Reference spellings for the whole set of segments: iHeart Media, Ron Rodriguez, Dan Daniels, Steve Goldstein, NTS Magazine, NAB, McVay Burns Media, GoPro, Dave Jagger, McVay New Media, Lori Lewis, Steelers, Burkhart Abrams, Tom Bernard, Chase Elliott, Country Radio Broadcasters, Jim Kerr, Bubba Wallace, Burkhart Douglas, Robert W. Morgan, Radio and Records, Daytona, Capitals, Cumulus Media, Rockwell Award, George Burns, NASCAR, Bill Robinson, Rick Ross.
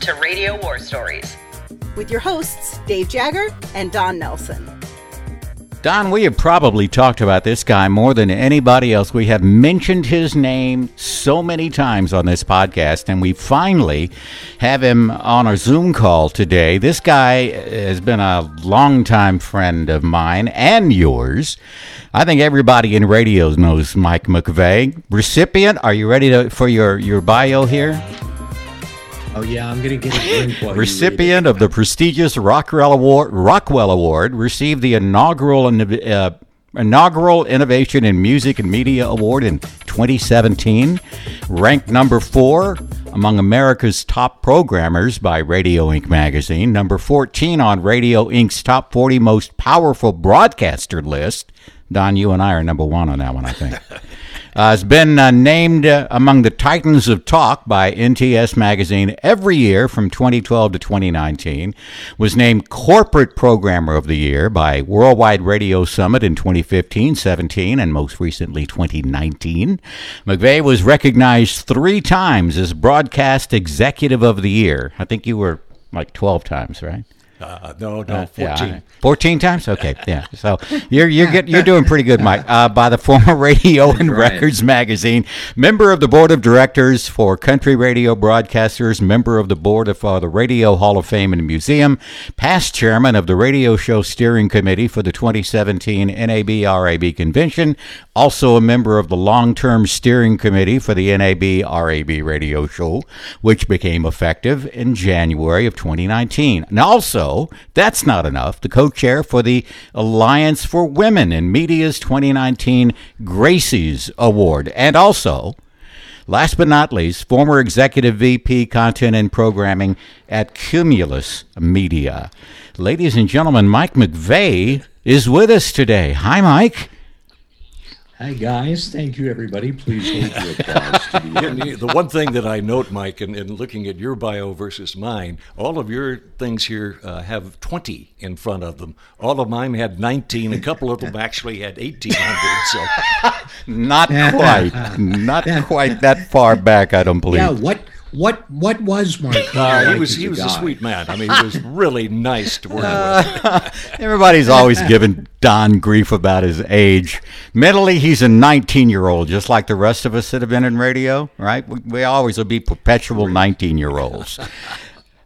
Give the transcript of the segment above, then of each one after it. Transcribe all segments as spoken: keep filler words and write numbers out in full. to Radio War Stories. With your hosts, Dave Jagger and Don Nelson. Don, we have probably talked about this guy more than anybody else. We have mentioned his name so many times on this podcast, and we finally have him on our Zoom call today. This guy has been a longtime friend of mine and yours. I think everybody in radio knows Mike McVay. Recipient, are you ready to, for your, your bio here? Oh, yeah, I'm going to get a drink while recipient of the prestigious Rockwell Award, Rockwell Award received the inaugural uh, inaugural Innovation in Music and Media Award in twenty seventeen, ranked number four among America's top programmers by Radio Ink magazine, number fourteen on Radio Ink's top forty most powerful broadcaster list. Don, you and I are number one on that one, I think. Uh, it's been uh, named uh, among the Titans of Talk by N T S Magazine every year from twenty twelve to twenty nineteen. Was named Corporate Programmer of the Year by Worldwide Radio Summit in twenty fifteen, seventeen, and most recently twenty nineteen. McVay was recognized three times as Broadcast Executive of the Year. I think you were like twelve times, right? Uh, no, no, fourteen. Uh, yeah, fourteen times? Okay, yeah. So you're you're get, you're doing pretty good, Mike. Uh, by the former Radio and right. Records Magazine, member of the Board of Directors for Country Radio Broadcasters, member of the Board of uh, the Radio Hall of Fame and Museum, past chairman of the Radio Show Steering Committee for the twenty seventeen N A B R A B Convention, also a member of the long-term steering committee for the N A B R A B Radio Show, which became effective in January of twenty nineteen. And also, that's not enough, the co-chair for the Alliance for Women in Media's twenty nineteen Gracies Award. And also, last but not least, former Executive V P Content and Programming at Cumulus Media. Ladies and gentlemen, Mike McVay is with us today. Hi, Mike. Hi, guys. Thank you, everybody. Please hold your applause to the end. The one thing that I note, Mike, in, in looking at your bio versus mine, all of your things here uh, have twenty in front of them. All of mine had nineteen. A couple of them actually had eighteen hundred. So not quite. Not quite that far back, I don't believe. Yeah, what... What what was Mark? Uh, he was he was guy. a sweet man. I mean, he was really nice to work uh, with. Everybody's always given Don grief about his age. Mentally, he's a nineteen-year-old, just like the rest of us that have been in radio, right? We, we always will be perpetual nineteen-year-olds.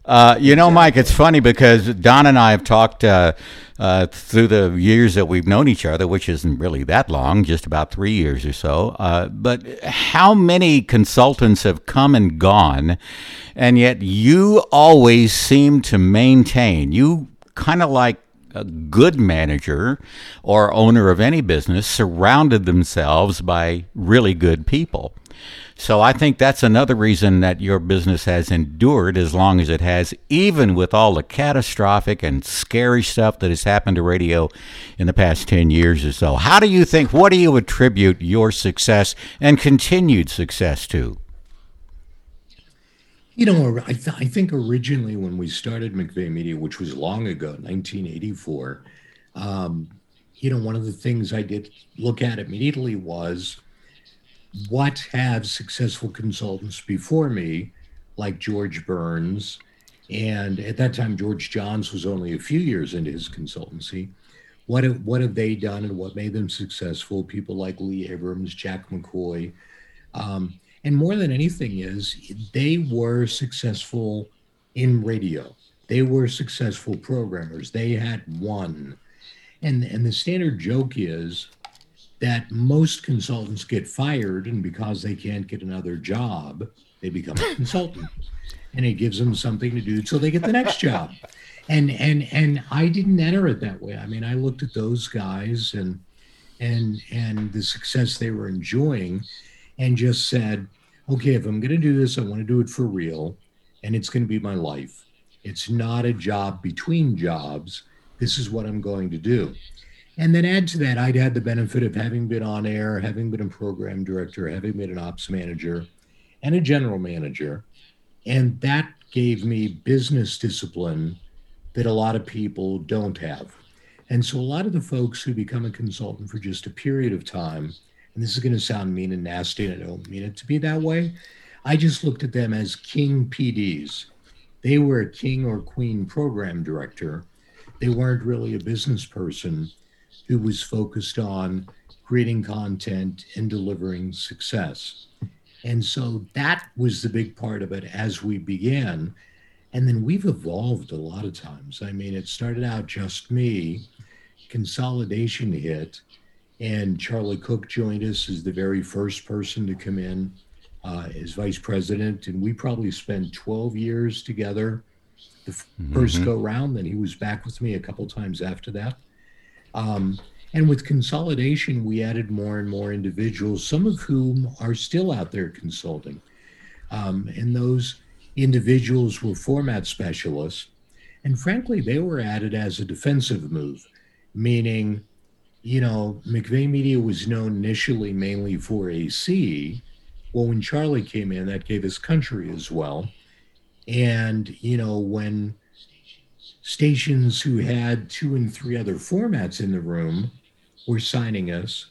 Uh, you know, Mike, it's funny because Don and I have talked uh, uh, through the years that we've known each other, which isn't really that long, just about three years or so. Uh, but how many consultants have come and gone, and yet you always seem to maintain. You kind of like a good manager or owner of any business surrounded themselves by really good people. So I think that's another reason that your business has endured as long as it has, even with all the catastrophic and scary stuff that has happened to radio in the past ten years or so. How do you think, what do you attribute your success and continued success to? You know, I, th- I think originally when we started McVay Media, which was long ago, nineteen eighty-four, um, you know, one of the things I did look at immediately was, what have successful consultants before me, like George Burns, and at that time, George Johns was only a few years into his consultancy. What have, what have they done and what made them successful? People like Lee Abrams, Jack McCoy. Um, and more than anything is, they were successful in radio. They were successful programmers. They had won. And, and the standard joke is that most consultants get fired, and because they can't get another job, they become a consultant, and it gives them something to do till they get the next job. And and and I didn't enter it that way. I mean, I looked at those guys and and and the success they were enjoying, and just said, okay, if I'm going to do this, I want to do it for real, and it's going to be my life. It's not a job between jobs. This is what I'm going to do. And then add to that, I'd had the benefit of having been on air, having been a program director, having been an ops manager and a general manager. And that gave me business discipline that a lot of people don't have. And so a lot of the folks who become a consultant for just a period of time, and this is going to sound mean and nasty, and I don't mean it to be that way, I just looked at them as king P Ds. They were a king or queen program director. They weren't really a business person who was focused on creating content and delivering success. And so that was the big part of it as we began. And then we've evolved a lot of times. I mean, it started out just me, consolidation hit, and Charlie Cook joined us as the very first person to come in uh, as vice president. And we probably spent twelve years together the mm-hmm. first go round. Then he was back with me a couple times after that. Um, and with consolidation, we added more and more individuals, some of whom are still out there consulting. Um, and those individuals were format specialists. And frankly, they were added as a defensive move, meaning, you know, McVay Media was known initially mainly for A C. Well, when Charlie came in, that gave us country as well. And, you know, when stations who had two and three other formats in the room were signing us,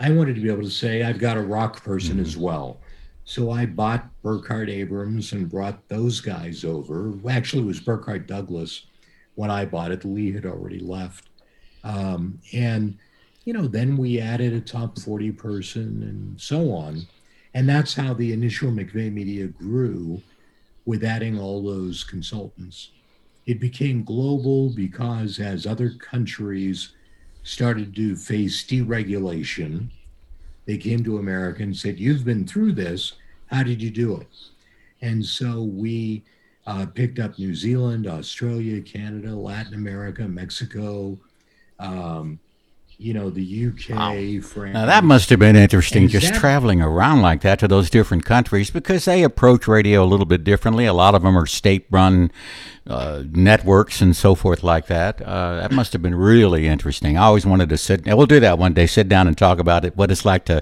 I wanted to be able to say, I've got a rock person mm-hmm. as well. So I bought Burkhart Abrams and brought those guys over. Actually, it was Burkhart Douglas when I bought it. Lee had already left. Um, and, you know, then we added a top forty person and so on. And that's how the initial McVay Media grew, with adding all those consultants. It became global because as other countries started to face deregulation, they came to America and said, you've been through this, how did you do it? And so we uh, picked up New Zealand, Australia, Canada, Latin America, Mexico, um, you know, the U K, wow. France. Now that must have been interesting, exactly. Just traveling around like that to those different countries, because they approach radio a little bit differently. A lot of them are state-run uh, networks and so forth like that. Uh, that must have been really interesting. I always wanted to sit, and we'll do that one day, sit down and talk about it, what it's like to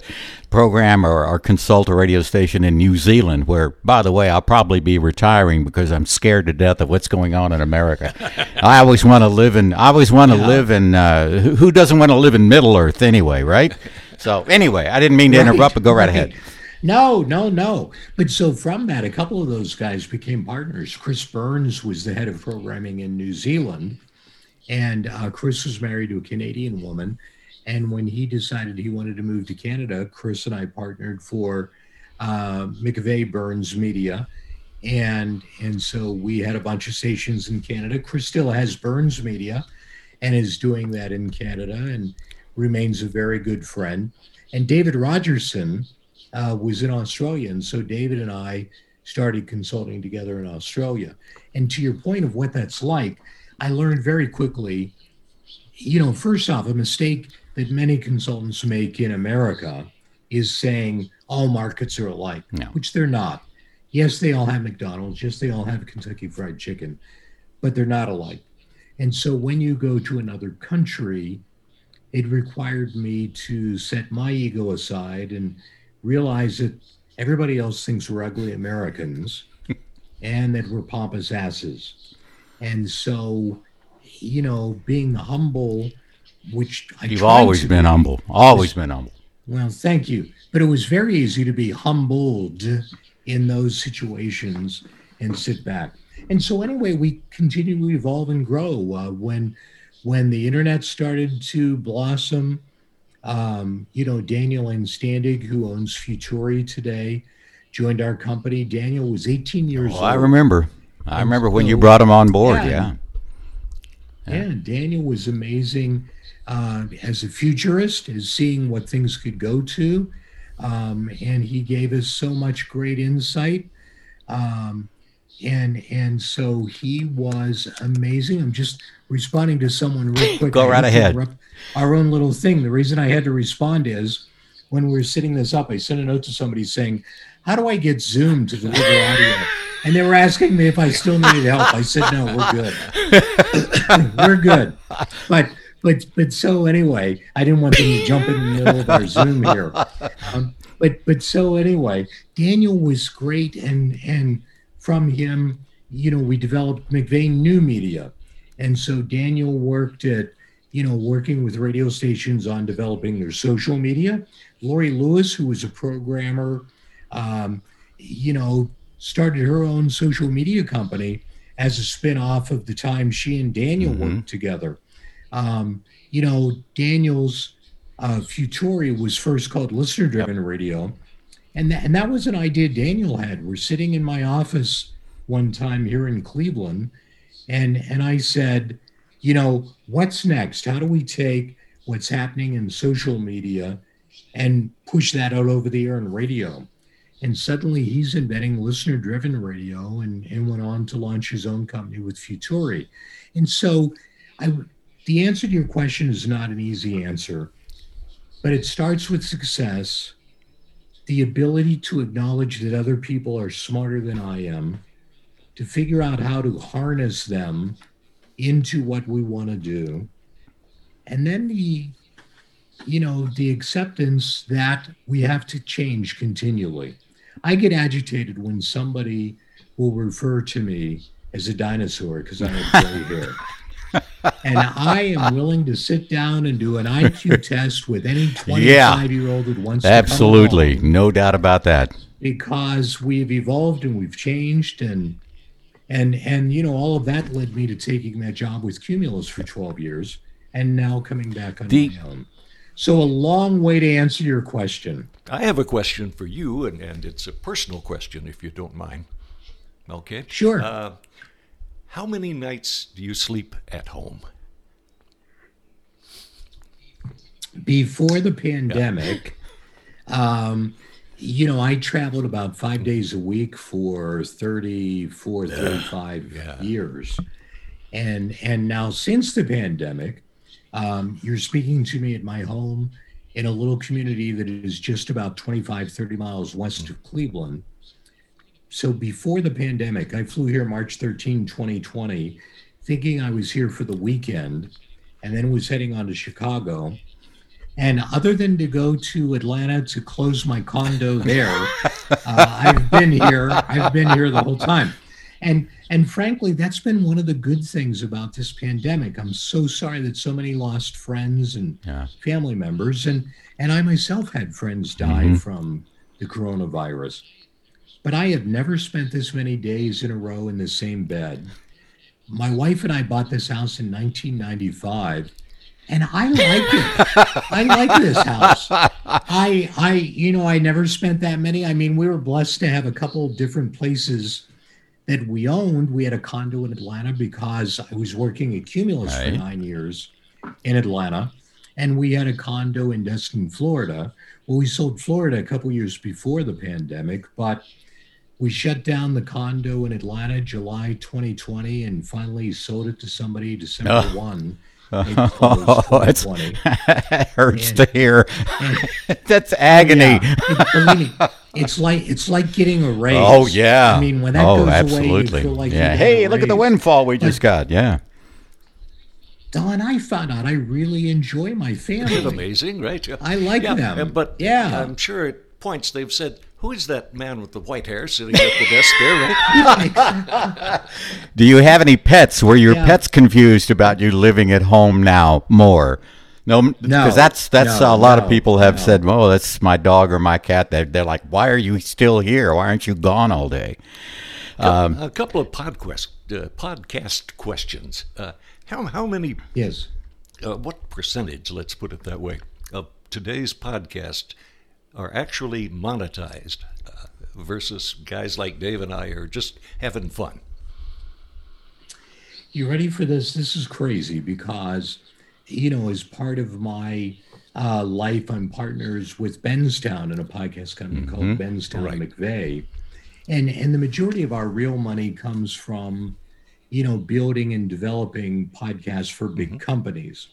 program or, or consult a radio station in New Zealand, where, by the way, I'll probably be retiring because I'm scared to death of what's going on in America. I always want to live in, I always want to yeah. live in, uh, who doesn't want to live in Middle Earth anyway, right? So anyway, I didn't mean to right, interrupt, but go right, right ahead. No, no, no. But so from that, a couple of those guys became partners. Chris Burns was the head of programming in New Zealand, and uh, Chris was married to a Canadian woman. And when he decided he wanted to move to Canada, Chris and I partnered for uh, McVay Burns Media. And, and so we had a bunch of stations in Canada. Chris still has Burns Media and is doing that in Canada and remains a very good friend. And David Rogerson uh, was in Australia, and so David and I started consulting together in Australia. And to your point of what that's like, I learned very quickly, you know, first off, a mistake that many consultants make in America is saying all markets are alike, no. which they're not. Yes, they all have McDonald's. Yes, they all have Kentucky Fried Chicken, but they're not alike. And so when you go to another country, it required me to set my ego aside and realize that everybody else thinks we're ugly Americans and that we're pompous asses. And so, you know, being humble, which I You've always been be, humble, always was, been humble. Well, thank you. But it was very easy to be humbled in those situations and sit back. And so anyway, we continue to evolve and grow. Uh, when when the internet started to blossom, um, you know, Daniel Anstandig, who owns Futuri today, joined our company. Daniel was eighteen years oh, old. I remember. I and remember so, when you brought him on board, yeah. Yeah, yeah. yeah Daniel was amazing uh, as a futurist, as seeing what things could go to. Um, and he gave us so much great insight. Um And and so he was amazing. I'm just responding to someone real quick. Go right ahead. Our own little thing. The reason I had to respond is when we were setting this up, I sent a note to somebody saying, how do I get Zoom to deliver audio? And they were asking me if I still needed help. I said, no, we're good. We're good. But but but so anyway, I didn't want them to jump in the middle of our Zoom here. Um, but but so anyway, Daniel was great, and and from him, you know, we developed McVay New Media. And so Daniel worked at, you know, working with radio stations on developing their social media. Lori Lewis, who was a programmer, um, you know, started her own social media company as a spinoff of the time she and Daniel mm-hmm. worked together. Um, you know, Daniel's uh, Futuri was first called Listener Driven yep. Radio. And, th- and that was an idea Daniel had. We're sitting in my office one time here in Cleveland, and and I said, you know, what's next? How do we take what's happening in social media and push that out over the air and radio? And suddenly he's inventing listener-driven radio and, and went on to launch his own company with Futuri. And so I, the answer to your question is not an easy answer, but it starts with success, the ability to acknowledge that other people are smarter than I am, to figure out how to harness them into what we want to do, and then the, you know, the acceptance that we have to change continually. I get agitated when somebody will refer to me as a dinosaur because I have gray hair. And I am willing to sit down and do an I Q test with any twenty-five-year-old that wants to. Absolutely, no doubt about that. Because we've evolved and we've changed, and and and you know, all of that led me to taking that job with Cumulus for twelve years, and now coming back on the, my own. So a long way to answer your question. I have a question for you, and, and it's a personal question, if you don't mind. Okay. Sure. Uh, How many nights do you sleep at home? Before the pandemic, yeah. um, you know, I traveled about five days a week for thirty-four, yeah. thirty-five yeah. years. And and now since the pandemic, um, you're speaking to me at my home in a little community that is just about twenty-five, thirty miles west mm-hmm. of Cleveland. So before the pandemic, I flew here March thirteenth, twenty twenty, thinking I was here for the weekend, and then was heading on to Chicago. And other than to go to Atlanta to close my condo there, uh, I've been here. I've been here the whole time. And and frankly, that's been one of the good things about this pandemic. I'm so sorry that so many lost friends and yeah. family members. And, and I myself had friends die mm-hmm. from the coronavirus. But I have never spent this many days in a row in the same bed. My wife and I bought this house in nineteen ninety-five, and I like it. I like this house. I, I, you know, I never spent that many. I mean, we were blessed to have a couple of different places that we owned. We had a condo in Atlanta because I was working at Cumulus right. for nine years in Atlanta, and we had a condo in Destin, Florida. Well, we sold Florida a couple of years before the pandemic, but we shut down the condo in Atlanta July twenty twenty and finally sold it to somebody December first. Oh, it's, it hurts and, to hear. And, That's agony. Yeah, it, believe me, it's like it's like getting a raise. Oh, yeah. I mean, when that oh, goes absolutely. away, you feel like yeah. you hey, look raise. At the windfall we just but, got. Yeah. Don, I found out I really enjoy my family. It's amazing, right? I like yeah, them. But yeah. I'm sure at points they've said, who is that man with the white hair sitting at the desk there, right? Do you have any pets? Were your yeah. pets confused about you living at home now more? No, because no, that's that's no, a lot no, of people have no. said, oh, that's my dog or my cat. They're, they're like, why are you still here? Why aren't you gone all day? Um, a couple of podquest, uh, podcast questions. Uh, how how many, yes. uh, what percentage, let's put it that way, of today's podcast are actually monetized uh, versus guys like Dave and I are just having fun? You ready for this? This is crazy because, you know, as part of my uh, life, I'm partners with Benstown in a podcast company mm-hmm. called Benstown right. McVay. And and the majority of our real money comes from, you know, building and developing podcasts for big mm-hmm. companies.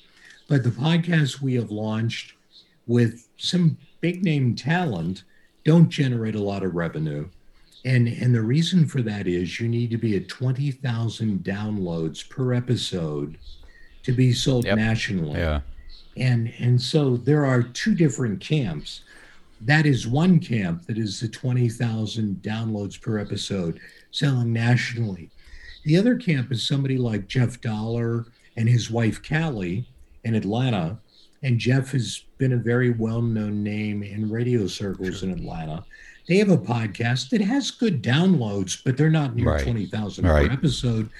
But the podcasts we have launched with some big name talent don't generate a lot of revenue. And, and the reason for that is you need to be at twenty thousand downloads per episode to be sold yep. nationally. Yeah. And, and so there are two different camps. That is one camp that is the twenty thousand downloads per episode selling nationally. The other camp is somebody like Jeff Dollar and his wife, Callie, in Atlanta. And Jeff has been a very well-known name in radio circles in Atlanta. They have a podcast that has good downloads, but they're not near right. twenty thousand right. per episode.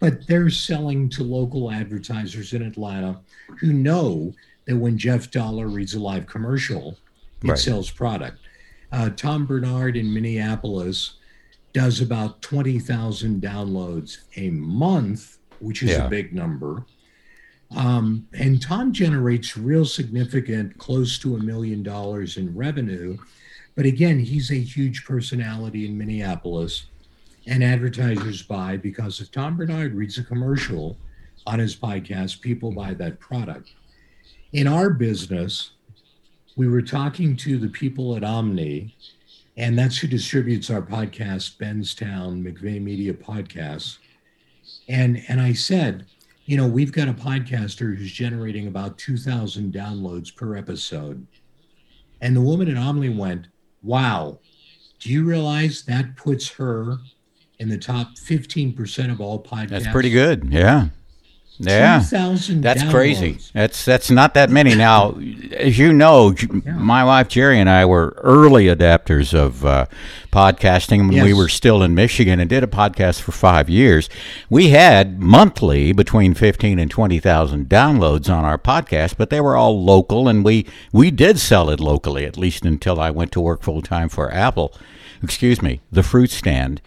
But they're selling to local advertisers in Atlanta who know that when Jeff Dollar reads a live commercial, it right. sells product. Uh, Tom Bernard in Minneapolis does about twenty thousand downloads a month, which is yeah. a big number. Um, and Tom generates real significant, close to a million dollars in revenue. But again, he's a huge personality in Minneapolis, and advertisers buy because if Tom Bernard reads a commercial on his podcast, people buy that product. In our business, we were talking to the people at Omni, and that's who distributes our podcast, Benstown, McVay Media Podcasts. And, and I said, you know, we've got a podcaster who's generating about two thousand downloads per episode. And the woman at Omni went, wow, do you realize that puts her in the top fifteen percent of all podcasts? That's pretty good. Yeah. Yeah. two thousand That's downloads. Crazy. That's that's not that many. Now, as you know, yeah. my wife, Jerry, and I were early adapters of uh, podcasting when yes. we were still in Michigan and did a podcast for five years. We had monthly between fifteen and twenty thousand downloads on our podcast, but they were all local, and we, we did sell it locally, at least until I went to work full-time for Apple, excuse me, the fruit stand.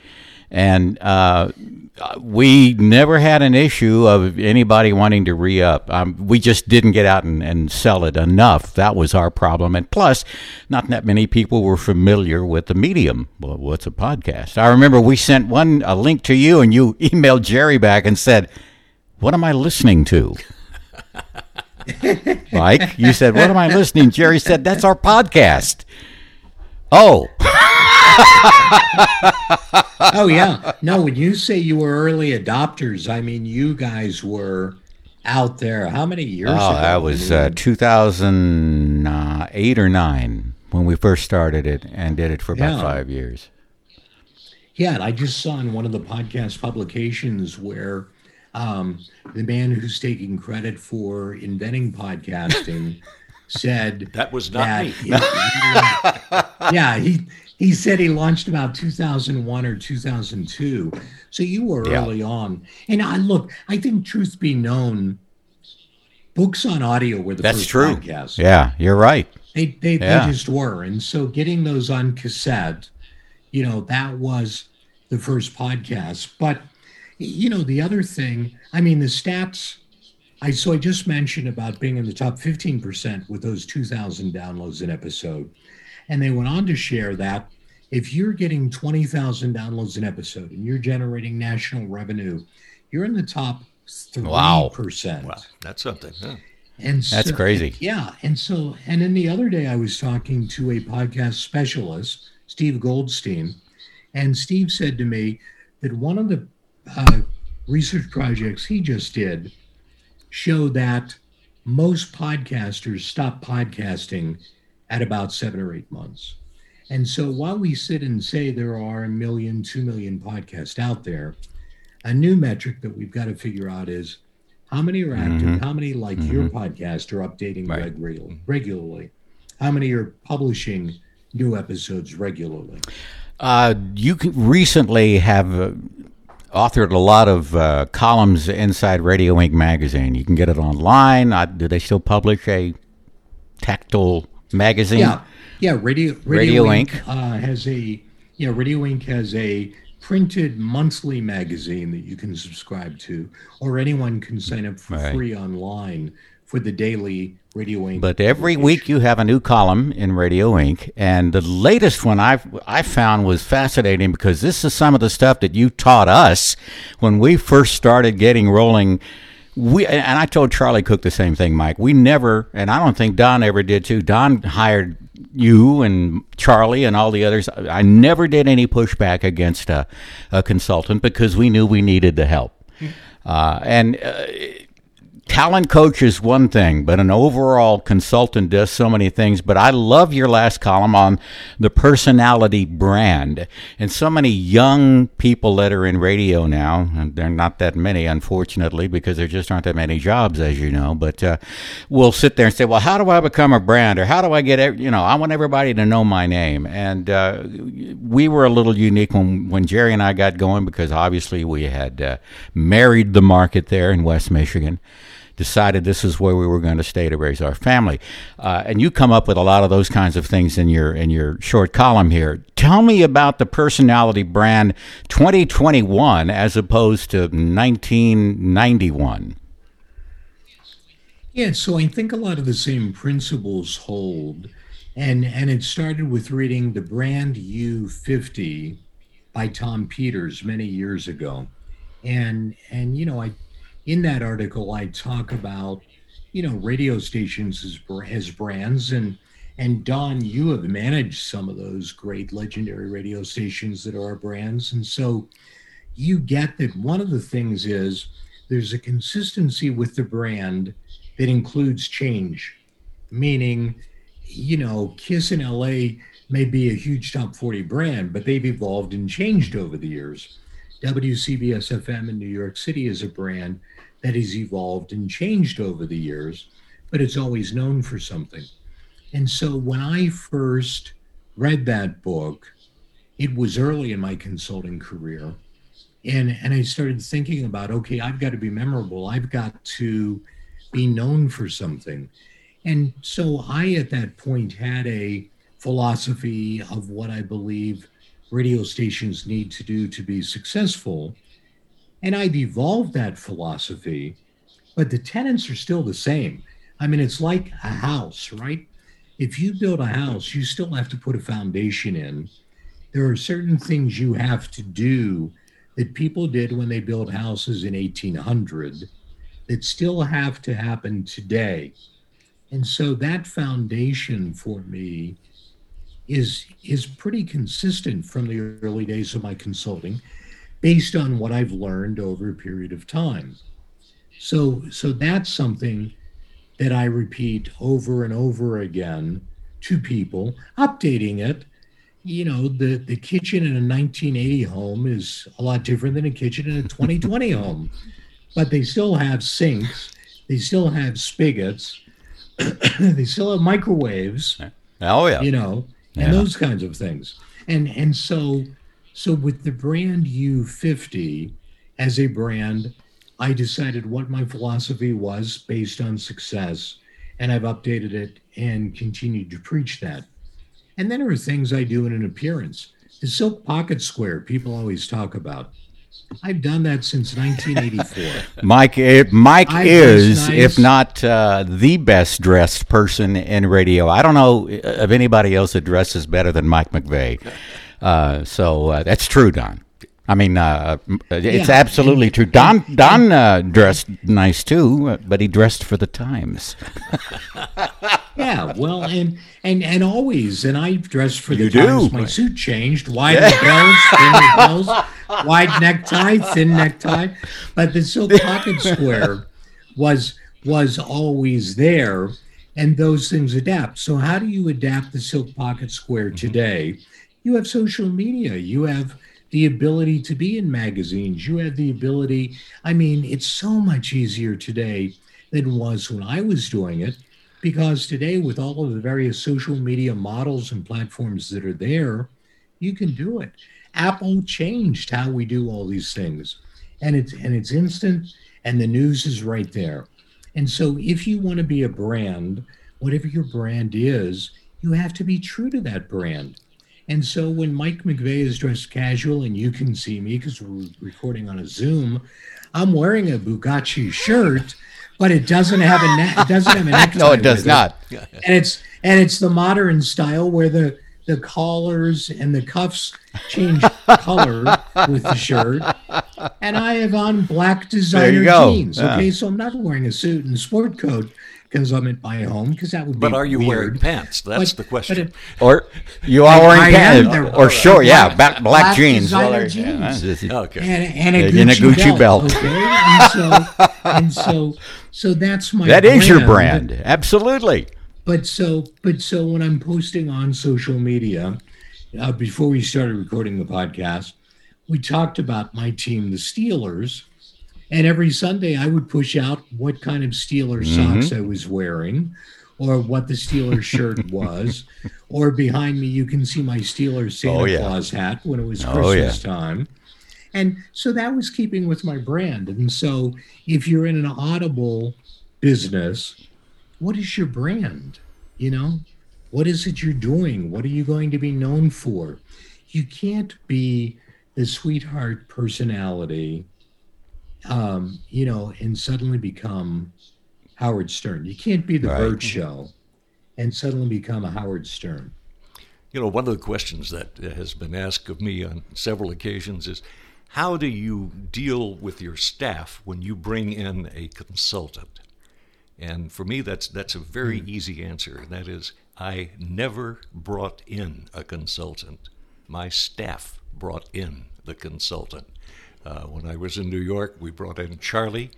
And uh, we never had an issue of anybody wanting to re-up. Um, we just didn't get out and, and sell it enough. That was our problem. And plus, not that many people were familiar with the medium. Well, what's a podcast? I remember we sent one a link to you, and you emailed Jerry back and said, what am I listening to? Mike, you said, what am I listening? Jerry said, that's our podcast. Oh. Oh, yeah. No, when you say you were early adopters, I mean, you guys were out there. How many years oh, ago? Oh, that was uh, two thousand eight or nine when we first started it and did it for about yeah. five years. Yeah, and I just saw in one of the podcast publications where um, the man who's taking credit for inventing podcasting said... That was not that me. He, he, yeah, he... He said he launched about two thousand one or two thousand two. So you were yeah. early on. And I look, I think truth be known, books on audio were the That's first true. Podcast. Yeah, you're right. They they, yeah. they just were. And so getting those on cassette, you know, that was the first podcast. But, you know, the other thing, I mean, the stats, I so I just mentioned about being in the top fifteen percent with those two thousand downloads an episode. And they went on to share that if you're getting twenty thousand downloads an episode and you're generating national revenue, you're in the top three percent. Wow, wow. That's something. Huh? And so, that's crazy. Yeah. And so, and then the other day I was talking to a podcast specialist, Steve Goldstein, and Steve said to me that one of the uh, research projects he just did showed that most podcasters stop podcasting at about seven or eight months. And so while we sit and say there are a million, two million podcasts out there, a new metric that we've got to figure out is how many are active, mm-hmm. how many like mm-hmm. your podcast are updating right. reg- regularly, how many are publishing new episodes regularly. Uh, you can recently have uh, authored a lot of uh, columns inside Radio Ink magazine. You can get it online. I, do they still publish a tactile magazine? Yeah, yeah. Radio Radio, Radio Ink, Ink. Uh, has a yeah. Radio Ink has a printed monthly magazine that you can subscribe to, or anyone can sign up for right. free online for the daily Radio Ink. But every week you have a new column in Radio Ink, and the latest one I I found was fascinating because this is some of the stuff that you taught us when we first started getting rolling. We and I told Charlie Cook the same thing, Mike. We never, and I don't think Don ever did too. Don hired you and Charlie and all the others. I never did any pushback against a, a consultant because we knew we needed the help. Mm-hmm. Uh, and uh, talent coach is one thing, but an overall consultant does so many things. But I love your last column on the personality brand. And so many young people that are in radio now, and they're not that many, unfortunately, because there just aren't that many jobs, as you know, but uh, we'll sit there and say, well, how do I become a brand? Or how do I get, every, you know, I want everybody to know my name. And uh, we were a little unique when, when Jerry and I got going, because obviously we had uh, married the market there in West Michigan. Decided this is where we were going to stay to raise our family, uh, and you come up with a lot of those kinds of things in your in your short column here. Tell me about the personality brand twenty twenty-one as opposed to nineteen ninety-one. Yeah, so I think a lot of the same principles hold, and and it started with reading the Brand U fifty by Tom Peters many years ago, and and you know I. In that article, I talk about, you know, radio stations as, as brands, and and Don, you have managed some of those great legendary radio stations that are brands, and so you get that one of the things is there's a consistency with the brand that includes change, meaning, you know, Kiss in L A may be a huge top forty brand, but they've evolved and changed over the years. W C B S F M in New York City is a brand that has evolved and changed over the years, but it's always known for something. And so when I first read that book, it was early in my consulting career. And, and I started thinking about, okay, I've got to be memorable. I've got to be known for something. And so I, at that point, had a philosophy of what I believe radio stations need to do to be successful. And I've evolved that philosophy, but the tenets are still the same. I mean, it's like a house, right? If you build a house, you still have to put a foundation in. There are certain things you have to do that people did when they built houses in eighteen hundred that still have to happen today. And so that foundation for me is is pretty consistent from the early days of my consulting, based on what I've learned over a period of time. So so that's something that I repeat over and over again to people, updating it. You know, the, the kitchen in a nineteen eighty home is a lot different than a kitchen in a twenty twenty home, but they still have sinks, they still have spigots, they still have microwaves. Oh yeah. You know, and yeah. Those kinds of things. And and so so with the Brand U fifty as a brand, I decided what my philosophy was based on success, and I've updated it and continued to preach that. And then there are things I do in an appearance. The silk pocket square people always talk about. I've done that since nineteen eighty-four. Mike, it, Mike I is, nice. if not uh, the best dressed person in radio. I don't know of anybody else that dresses better than Mike McVay. Uh, so uh, that's true, Don. I mean, uh, it's yeah, absolutely and, true. Don and, Don uh, dressed nice too, but he dressed for the times. Yeah, well, and and and always, and I dressed for the you times. Do. My suit changed, wide yeah. belts, thin belts, wide necktie, thin necktie, but the silk pocket square was was always there, and those things adapt. So, how do you adapt the silk pocket square today? You have social media. You have the ability to be in magazines. You have the ability, I mean, it's so much easier today than it was when I was doing it, because today with all of the various social media models and platforms that are there, you can do it. Apple changed how we do all these things, and it's, and it's instant, and the news is right there. And so if you want to be a brand, whatever your brand is, you have to be true to that brand. And so when Mike McVay is dressed casual, and you can see me because we're recording on a Zoom, I'm wearing a Bugatti shirt, but it doesn't have a ne- it doesn't have a necktie. No, it does not. It. And it's and it's the modern style where the, the collars and the cuffs change color with the shirt. And I have on black designer jeans. Okay, yeah. So I'm not wearing a suit and sport coat because I'm at my home, because that would be But are you weird. wearing pants? That's but, the question. It, or you are wearing I pants. Am, or, or sure, yeah, black, black jeans. jeans. Yeah, uh, okay. And, and a Gucci, and a Gucci belt. belt. Okay? And, so, and so so that's my That brand, is your brand, but, absolutely. But so, but so when I'm posting on social media, uh, before we started recording the podcast, we talked about my team, the Steelers. And every Sunday, I would push out what kind of Steelers mm-hmm. socks I was wearing, or what the Steelers shirt was, or behind me you can see my Steelers Santa oh, yeah. Claus hat when it was Christmas oh, yeah. time. And so that was keeping with my brand. And so if you're in an audible business, what is your brand? You know, what is it you're doing? What are you going to be known for? You can't be the sweetheart personality Um, you know, and suddenly become Howard Stern. You can't be the right. Bird Show and suddenly become a Howard Stern. You know, one of the questions that has been asked of me on several occasions is, how do you deal with your staff when you bring in a consultant? And for me, that's that's a very mm-hmm. easy answer. And that is, I never brought in a consultant. My staff brought in the consultant. Uh, when I was in New York, we brought in Charlie,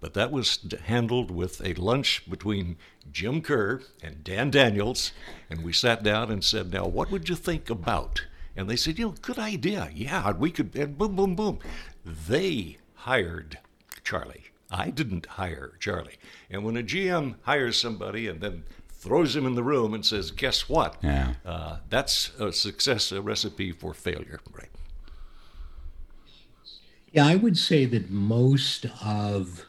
but that was handled with a lunch between Jim Kerr and Dan Daniels, and we sat down and said, now, what would you think about? And they said, you know, good idea, yeah, we could, and boom, boom, boom. They hired Charlie. I didn't hire Charlie. And when a G M hires somebody and then throws him in the room and says, guess what? Yeah. Uh, that's a success, a recipe for failure, right? Yeah, I would say that most of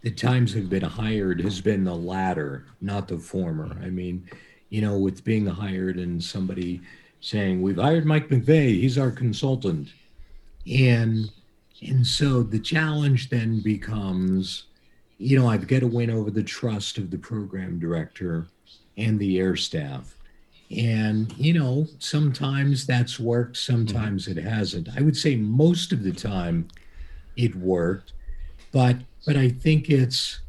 the times I've been hired has been the latter, not the former. I mean, you know, with being hired and somebody saying, we've hired Mike McVay, he's our consultant. And and so the challenge then becomes, you know, I've got to win over the trust of the program director and the air staff. And, you know, sometimes that's worked, sometimes it hasn't. I would say most of the time it worked, but but I think it's,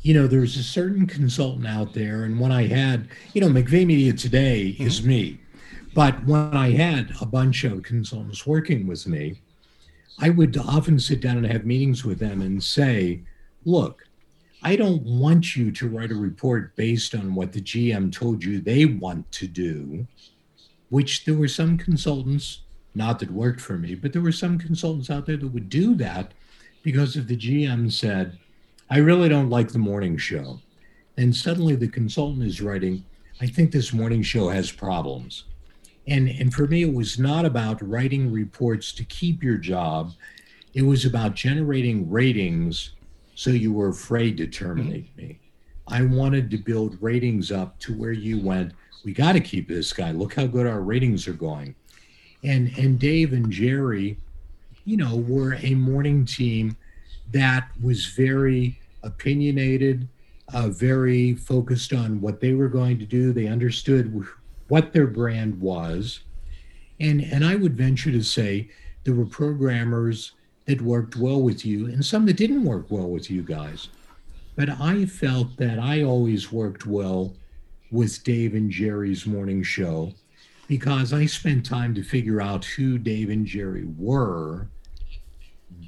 you know, there's a certain consultant out there. And when I had, you know, McVay Media today mm-hmm. is me, but when I had a bunch of consultants working with me, I would often sit down and have meetings with them and say, look, I don't want you to write a report based on what the G M told you they want to do, which there were some consultants, not that worked for me, but there were some consultants out there that would do that because if the G M said, I really don't like the morning show, then suddenly the consultant is writing, I think this morning show has problems. And, and for me, it was not about writing reports to keep your job. It was about generating ratings. So you were afraid to terminate me. I wanted to build ratings up to where you went, we got to keep this guy. Look how good our ratings are going. And and Dave and Jerry, you know, were a morning team that was very opinionated, uh, very focused on what they were going to do. They understood what their brand was. And, and I would venture to say there were programmers that worked well with you and some that didn't work well with you guys. But I felt that I always worked well with Dave and Jerry's morning show because I spent time to figure out who Dave and Jerry were,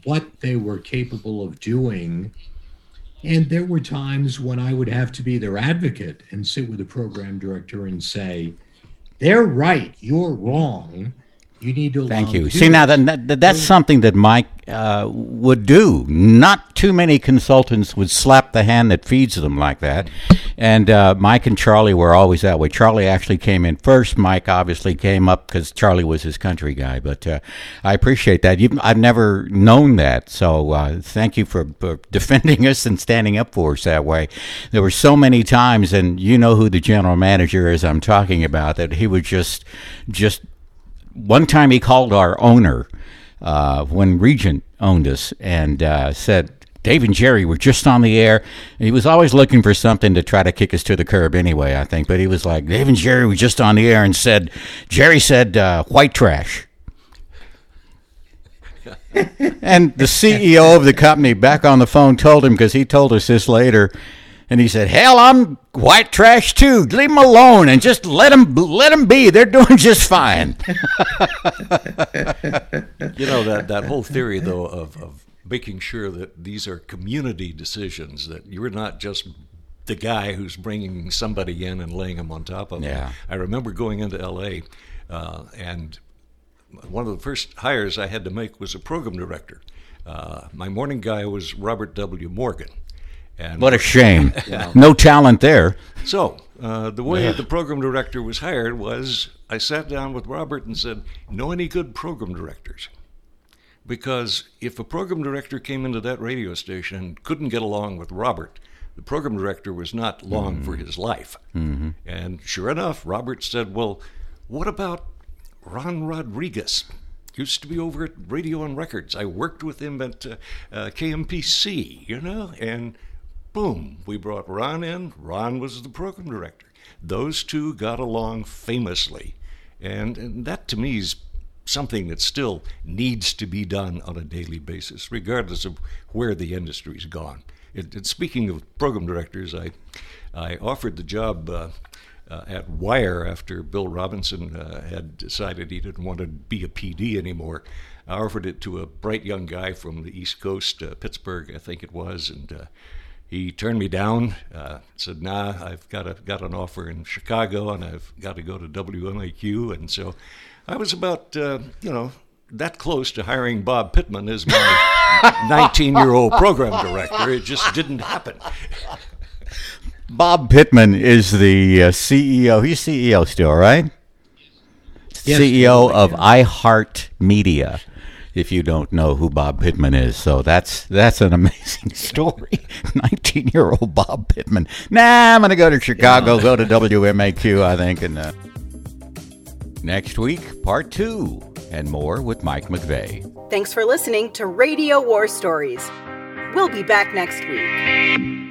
what they were capable of doing. And there were times when I would have to be their advocate and sit with the program director and say, they're right, you're wrong. You need to Thank you. See, now, that, that, that's something that Mike uh, would do. Not too many consultants would slap the hand that feeds them like that. And uh, Mike and Charlie were always that way. Charlie actually came in first. Mike obviously came up because Charlie was his country guy. But uh, I appreciate that. You've, I've never known that. So uh, thank you for, for defending us and standing up for us that way. There were so many times, and you know who the general manager is I'm talking about, that he would just just... One time he called our owner uh, when Regent owned us and uh, said, Dave and Jerry were just on the air. And he was always looking for something to try to kick us to the curb anyway, I think. But he was like, Dave and Jerry were just on the air and said, Jerry said, uh, white trash. And the C E O of the company back on the phone told him, because he told us this later, And he said, hell, I'm white trash too. Leave them alone and just let them, let them be. They're doing just fine. You know, that, that whole theory, though, of, of making sure that these are community decisions, that you're not just the guy who's bringing somebody in and laying them on top of them. Yeah. I remember going into L A uh, and one of the first hires I had to make was a program director. Uh, my morning guy was Robert W. Morgan. And what a shame. Yeah. No talent there. So uh, the way yeah. the program director was hired was I sat down with Robert and said, know any good program directors? Because if a program director came into that radio station and couldn't get along with Robert, the program director was not long mm. for his life. Mm-hmm. And sure enough, Robert said, well, what about Ron Rodriguez? Used to be over at Radio and Records. I worked with him at uh, uh, K M P C, you know, and... boom, we brought Ron in. Ron was the program director. Those two got along famously. And, and that, to me, is something that still needs to be done on a daily basis, regardless of where the industry's gone. It, it, speaking of program directors, I I offered the job uh, uh, at Wire after Bill Robinson uh, had decided he didn't want to be a P D anymore. I offered it to a bright young guy from the East Coast, uh, Pittsburgh, I think it was, and... Uh, He turned me down, uh, said, nah, I've got a, got an offer in Chicago, and I've got to go to W M A Q. And so I was about, uh, you know, that close to hiring Bob Pittman as my nineteen-year-old program director. It just didn't happen. Bob Pittman is the uh, C E O. He's C E O still, right? Yes, C E O of iHeart Media. If you don't know who Bob Pittman is. So that's that's an amazing story. nineteen-year-old Bob Pittman. Nah, I'm going to go to Chicago, go to W M A Q, I think. And uh... next week, part two, and more with Mike McVay. Thanks for listening to Radio War Stories. We'll be back next week.